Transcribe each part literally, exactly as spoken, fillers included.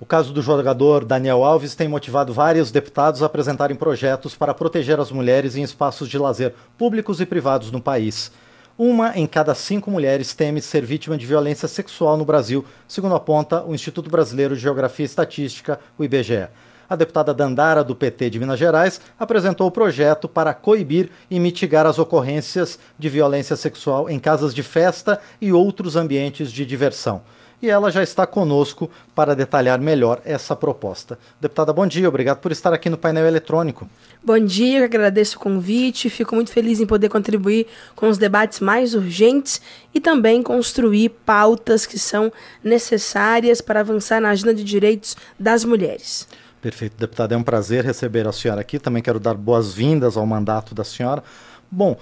O caso do jogador Daniel Alves tem motivado vários deputados a apresentarem projetos para proteger as mulheres em espaços de lazer públicos e privados no país. Uma em cada cinco mulheres teme ser vítima de violência sexual no Brasil, segundo aponta o Instituto Brasileiro de Geografia e Estatística, o I B G E. A deputada Dandara, do P T de Minas Gerais, apresentou o projeto para coibir e mitigar as ocorrências de violência sexual em casas de festa e outros ambientes de diversão. E ela já está conosco para detalhar melhor essa proposta. Deputada, bom dia. Obrigado por estar aqui no painel eletrônico. Bom dia, agradeço o convite. Fico muito feliz em poder contribuir com os debates mais urgentes e também construir pautas que são necessárias para avançar na agenda de direitos das mulheres. Perfeito, deputada. É um prazer receber a senhora aqui. Também quero dar boas-vindas ao mandato da senhora. Bom,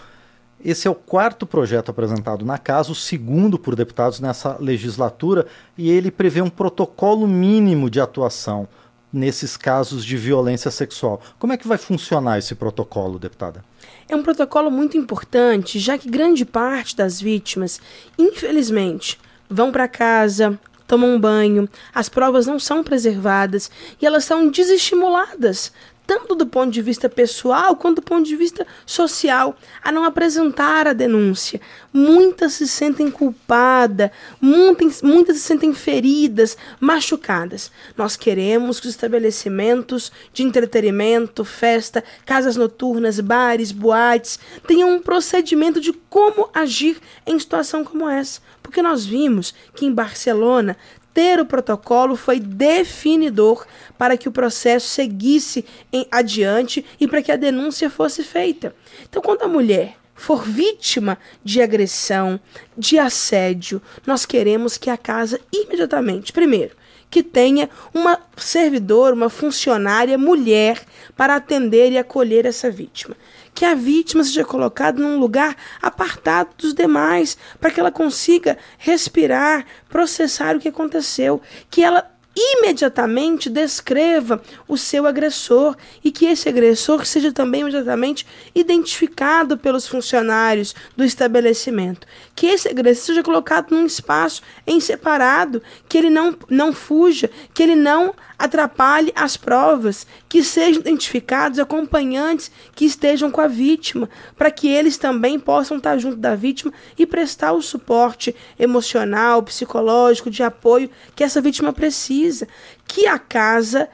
esse é o quarto projeto apresentado na Casa, o segundo por deputados nessa legislatura, e ele prevê um protocolo mínimo de atuação nesses casos de violência sexual. Como é que vai funcionar esse protocolo, deputada? É um protocolo muito importante, já que grande parte das vítimas, infelizmente, vão para casa, tomam um banho, as provas não são preservadas e elas são desestimuladas, tanto do ponto de vista pessoal quanto do ponto de vista social, a não apresentar a denúncia. Muitas se sentem culpadas, muitas, muitas se sentem feridas, machucadas. Nós queremos que os estabelecimentos de entretenimento, festa, casas noturnas, bares, boates, tenham um procedimento de como agir em situação como essa. Porque nós vimos que em Barcelona, ter o protocolo foi definidor para que o processo seguisse em adiante e para que a denúncia fosse feita. Então, quando a mulher for vítima de agressão, de assédio, nós queremos que a casa imediatamente, primeiro, que tenha uma servidora, uma funcionária mulher para atender e acolher essa vítima. Que a vítima seja colocada num lugar apartado dos demais, para que ela consiga respirar, processar o que aconteceu, que ela imediatamente descreva o seu agressor e que esse agressor seja também imediatamente identificado pelos funcionários do estabelecimento, que esse agressor seja colocado num espaço em separado, que ele não, não fuja, que ele não atrapalhe as provas, que sejam identificados acompanhantes que estejam com a vítima, para que eles também possam estar junto da vítima e prestar o suporte emocional, psicológico, de apoio que essa vítima precisa, que a casa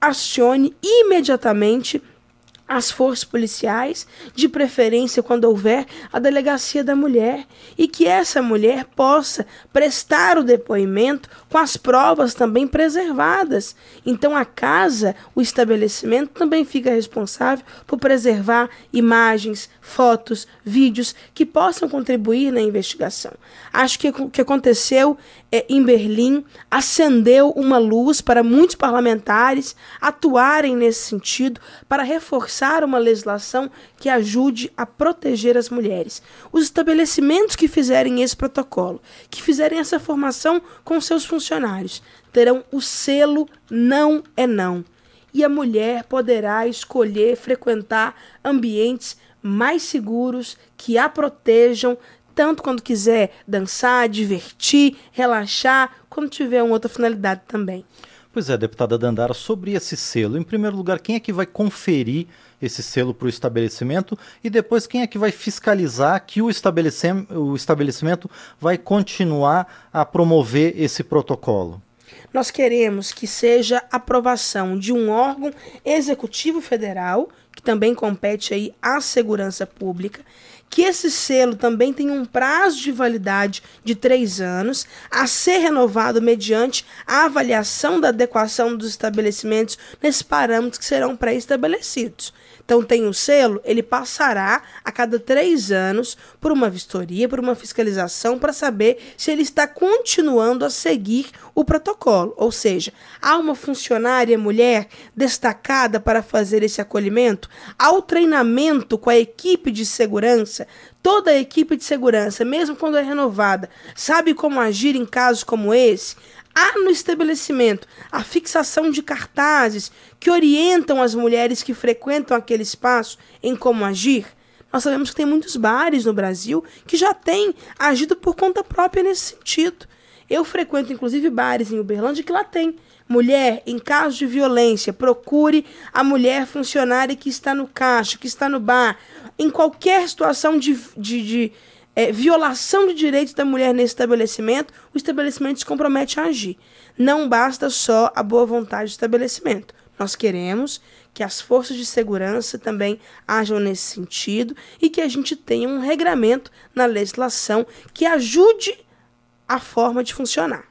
acione imediatamente as forças policiais, de preferência quando houver a delegacia da mulher, e que essa mulher possa prestar o depoimento com as provas também preservadas. Então a casa, o estabelecimento, também fica responsável por preservar imagens, fotos, vídeos que possam contribuir na investigação. Acho que o que aconteceu é, em Berlim acendeu uma luz para muitos parlamentares atuarem nesse sentido para reforçar uma legislação que ajude a proteger as mulheres. Os estabelecimentos que fizerem esse protocolo, que fizerem essa formação com seus funcionários, terão o selo Não é Não. E a mulher poderá escolher frequentar ambientes mais seguros, que a protejam, tanto quando quiser dançar, divertir, relaxar, como tiver uma outra finalidade também. Pois é, deputada Dandara, sobre esse selo, em primeiro lugar, quem é que vai conferir esse selo para o estabelecimento e depois quem é que vai fiscalizar que o estabelecimento, o estabelecimento vai continuar a promover esse protocolo? Nós queremos que seja aprovação de um órgão executivo federal, que também compete aí à segurança pública, que esse selo também tem um prazo de validade de três anos a ser renovado mediante a avaliação da adequação dos estabelecimentos nesses parâmetros que serão pré-estabelecidos. Então, tem o selo, ele passará a cada três anos por uma vistoria, por uma fiscalização, para saber se ele está continuando a seguir o protocolo. Ou seja, há uma funcionária mulher destacada para fazer esse acolhimento, há o treinamento com a equipe de segurança. Toda a equipe de segurança, mesmo quando é renovada, sabe como agir em casos como esse? Há no estabelecimento a fixação de cartazes que orientam as mulheres que frequentam aquele espaço em como agir? Nós sabemos que tem muitos bares no Brasil que já têm agido por conta própria nesse sentido. Eu frequento, inclusive, bares em Uberlândia que lá tem Mulher, em caso de violência, procure a mulher funcionária que está no caixa, que está no bar. Em qualquer situação de, de, de é, violação de direitos da mulher nesse estabelecimento, o estabelecimento se compromete a agir. Não basta só a boa vontade do estabelecimento. Nós queremos que as forças de segurança também ajam nesse sentido e que a gente tenha um regramento na legislação que ajude a forma de funcionar.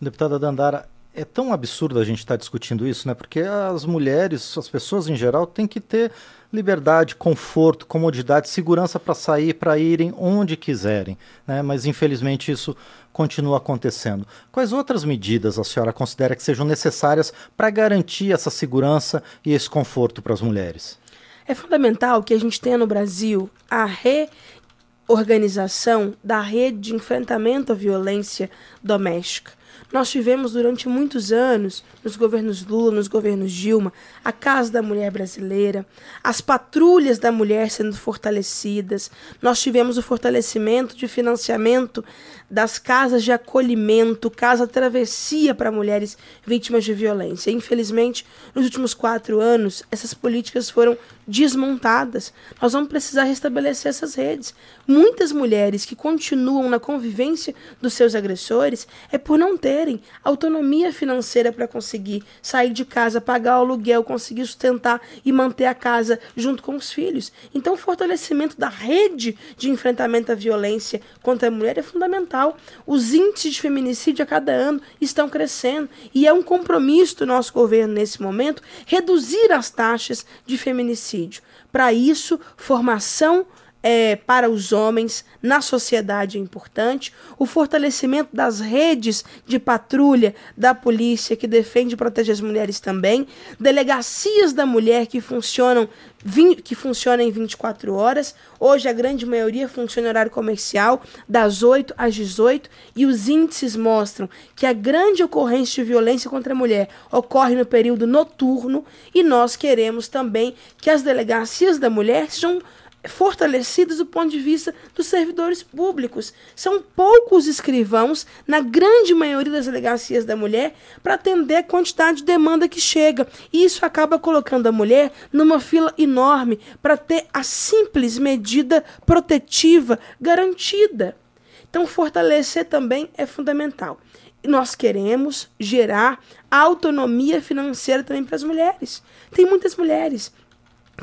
Deputada Dandara, é tão absurdo a gente estar discutindo isso, né? Porque as mulheres, as pessoas em geral, têm que ter liberdade, conforto, comodidade, segurança para sair, para irem onde quiserem, né? Mas, infelizmente, isso continua acontecendo. Quais outras medidas a senhora considera que sejam necessárias para garantir essa segurança e esse conforto para as mulheres? É fundamental que a gente tenha no Brasil a re... organização da rede de enfrentamento à violência doméstica. Nós tivemos durante muitos anos, nos governos Lula, nos governos Dilma, a Casa da Mulher Brasileira, as patrulhas da mulher sendo fortalecidas, nós tivemos o fortalecimento de financiamento das casas de acolhimento, casa travessia para mulheres vítimas de violência. Infelizmente, nos últimos quatro anos, essas políticas foram desmontadas. Nós vamos precisar restabelecer essas redes. Muitas mulheres que continuam na convivência dos seus agressores é por não terem autonomia financeira para conseguir sair de casa, pagar o aluguel, conseguir sustentar e manter a casa junto com os filhos. Então, o fortalecimento da rede de enfrentamento à violência contra a mulher é fundamental. Os índices de feminicídio a cada ano estão crescendo e é um compromisso do nosso governo nesse momento reduzir as taxas de feminicídio. Para isso, formação É, para os homens na sociedade é importante, o fortalecimento das redes de patrulha da polícia que defende e protege as mulheres também, delegacias da mulher que funcionam, que funcionam em vinte e quatro horas, hoje a grande maioria funciona em horário comercial, das oito às dezoito, e os índices mostram que a grande ocorrência de violência contra a mulher ocorre no período noturno, e nós queremos também que as delegacias da mulher sejam fortalecidos do ponto de vista dos servidores públicos. São poucos escrivãos, na grande maioria das delegacias da mulher, para atender a quantidade de demanda que chega. E isso acaba colocando a mulher numa fila enorme para ter a simples medida protetiva garantida. Então, fortalecer também é fundamental. Nós queremos gerar autonomia financeira também para as mulheres. Tem muitas mulheres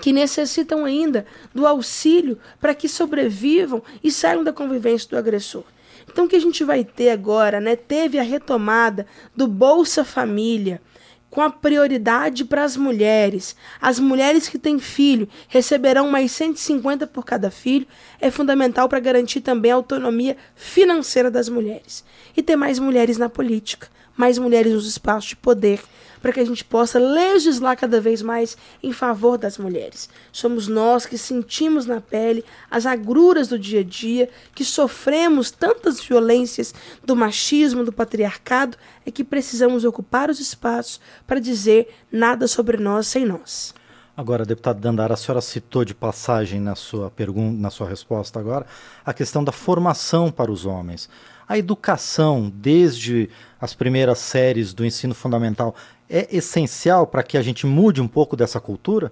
que necessitam ainda do auxílio para que sobrevivam e saiam da convivência do agressor. Então, o que a gente vai ter agora, né? Teve a retomada do Bolsa Família, com a prioridade para as mulheres. As mulheres que têm filho receberão mais cento e cinquenta por cada filho. É fundamental para garantir também a autonomia financeira das mulheres. E ter mais mulheres na política, mais mulheres nos espaços de poder, para que a gente possa legislar cada vez mais em favor das mulheres. Somos nós que sentimos na pele as agruras do dia a dia, que sofremos tantas violências do machismo, do patriarcado, é que precisamos ocupar os espaços para dizer nada sobre nós sem nós. Agora, deputada Dandara, a senhora citou de passagem na sua pergunta, na sua resposta agora, a questão da formação para os homens. A educação, desde as primeiras séries do ensino fundamental, é essencial para que a gente mude um pouco dessa cultura?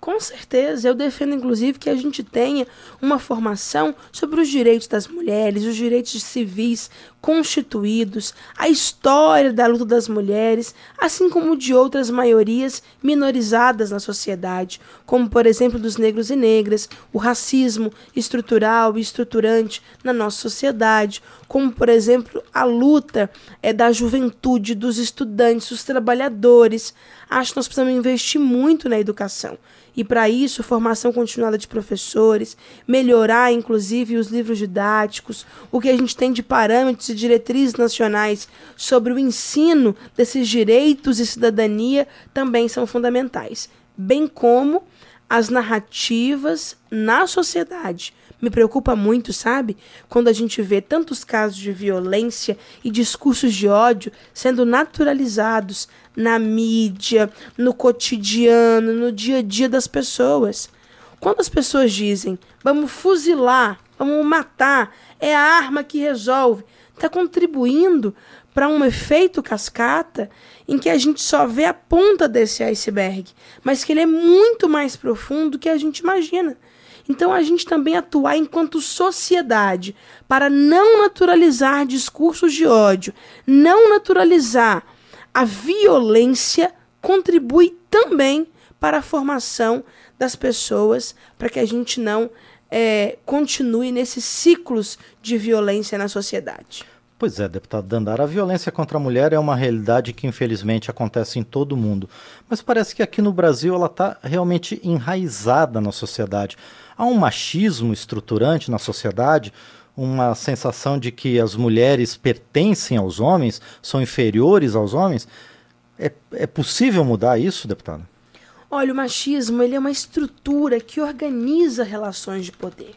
Com certeza, eu defendo inclusive que a gente tenha uma formação sobre os direitos das mulheres, os direitos civis constituídos, a história da luta das mulheres, assim como de outras maiorias minorizadas na sociedade, como por exemplo dos negros e negras, o racismo estrutural e estruturante na nossa sociedade, como por exemplo a luta é, da juventude, dos estudantes, dos trabalhadores. Acho que nós precisamos investir muito na educação. E para isso, formação continuada de professores, melhorar inclusive os livros didáticos, o que a gente tem de parâmetros e diretrizes nacionais sobre o ensino desses direitos e cidadania também são fundamentais. Bem como as narrativas na sociedade. Me preocupa muito, sabe? Quando a gente vê tantos casos de violência e discursos de ódio sendo naturalizados na mídia, no cotidiano, no dia a dia das pessoas. Quando as pessoas dizem, vamos fuzilar, vamos matar, é a arma que resolve, está contribuindo para um efeito cascata em que a gente só vê a ponta desse iceberg, mas que ele é muito mais profundo do que a gente imagina. Então a gente também atuar enquanto sociedade para não naturalizar discursos de ódio, não naturalizar a violência, contribui também para a formação das pessoas, para que a gente não é, continue nesses ciclos de violência na sociedade. Pois é, deputado Dandara, a violência contra a mulher é uma realidade que infelizmente acontece em todo o mundo, mas parece que aqui no Brasil ela está realmente enraizada na sociedade. Há um machismo estruturante na sociedade, uma sensação de que as mulheres pertencem aos homens, são inferiores aos homens. É, é possível mudar isso, deputado? Olha, o machismo ele é uma estrutura que organiza relações de poder.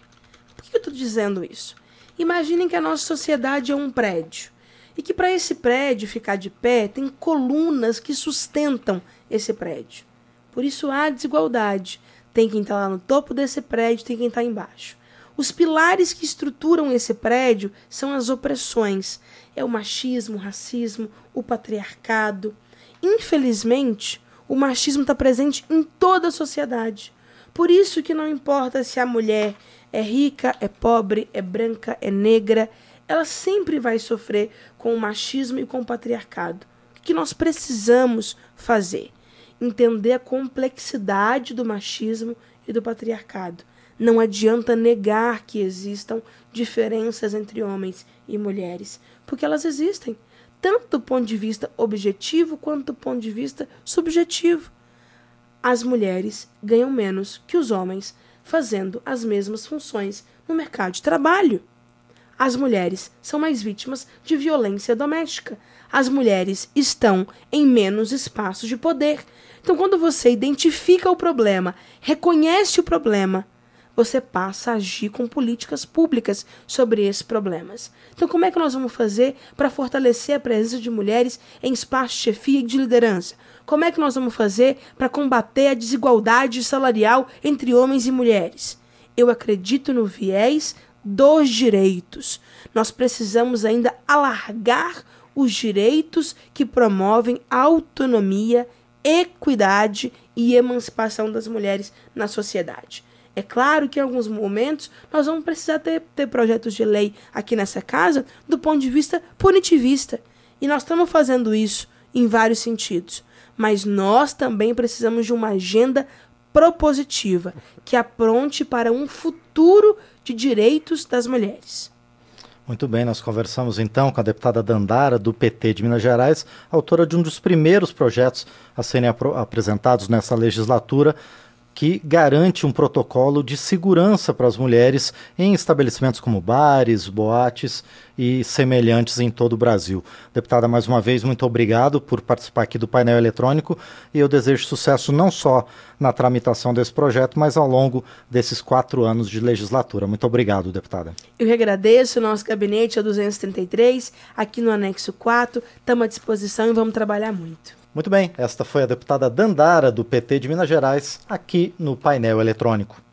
Por que eu estou dizendo isso? Imaginem que a nossa sociedade é um prédio e que para esse prédio ficar de pé tem colunas que sustentam esse prédio. Por isso há desigualdade. Tem quem está lá no topo desse prédio, tem quem está embaixo. Os pilares que estruturam esse prédio são as opressões. É o machismo, o racismo, o patriarcado. Infelizmente, o machismo está presente em toda a sociedade. Por isso que não importa se a mulher é rica, é pobre, é branca, é negra, ela sempre vai sofrer com o machismo e com o patriarcado. O que nós precisamos fazer? Entender a complexidade do machismo e do patriarcado. Não adianta negar que existam diferenças entre homens e mulheres, porque elas existem, tanto do ponto de vista objetivo quanto do ponto de vista subjetivo. As mulheres ganham menos que os homens fazendo as mesmas funções no mercado de trabalho. As mulheres são mais vítimas de violência doméstica. As mulheres estão em menos espaços de poder. Então, quando você identifica o problema, reconhece o problema, você passa a agir com políticas públicas sobre esses problemas. Então, como é que nós vamos fazer para fortalecer a presença de mulheres em espaços de chefia e de liderança? Como é que nós vamos fazer para combater a desigualdade salarial entre homens e mulheres? Eu acredito no viés dos direitos. Nós precisamos ainda alargar os direitos que promovem autonomia, equidade e emancipação das mulheres na sociedade. É claro que em alguns momentos nós vamos precisar ter, ter projetos de lei aqui nessa casa do ponto de vista punitivista. E nós estamos fazendo isso em vários sentidos. Mas nós também precisamos de uma agenda propositiva, que apronte para um futuro de direitos das mulheres. Muito bem, nós conversamos então com a deputada Dandara, do P T de Minas Gerais, autora de um dos primeiros projetos a serem ap- apresentados nessa legislatura, que garante um protocolo de segurança para as mulheres em estabelecimentos como bares, boates e semelhantes em todo o Brasil. Deputada, mais uma vez, muito obrigado por participar aqui do painel eletrônico e eu desejo sucesso não só na tramitação desse projeto, mas ao longo desses quatro anos de legislatura. Muito obrigado, deputada. Eu que agradeço. Nosso gabinete é duzentos e trinta e três, aqui no anexo quatro. Estamos à disposição e vamos trabalhar muito. Muito bem, esta foi a deputada Dandara, do P T de Minas Gerais, aqui no painel eletrônico.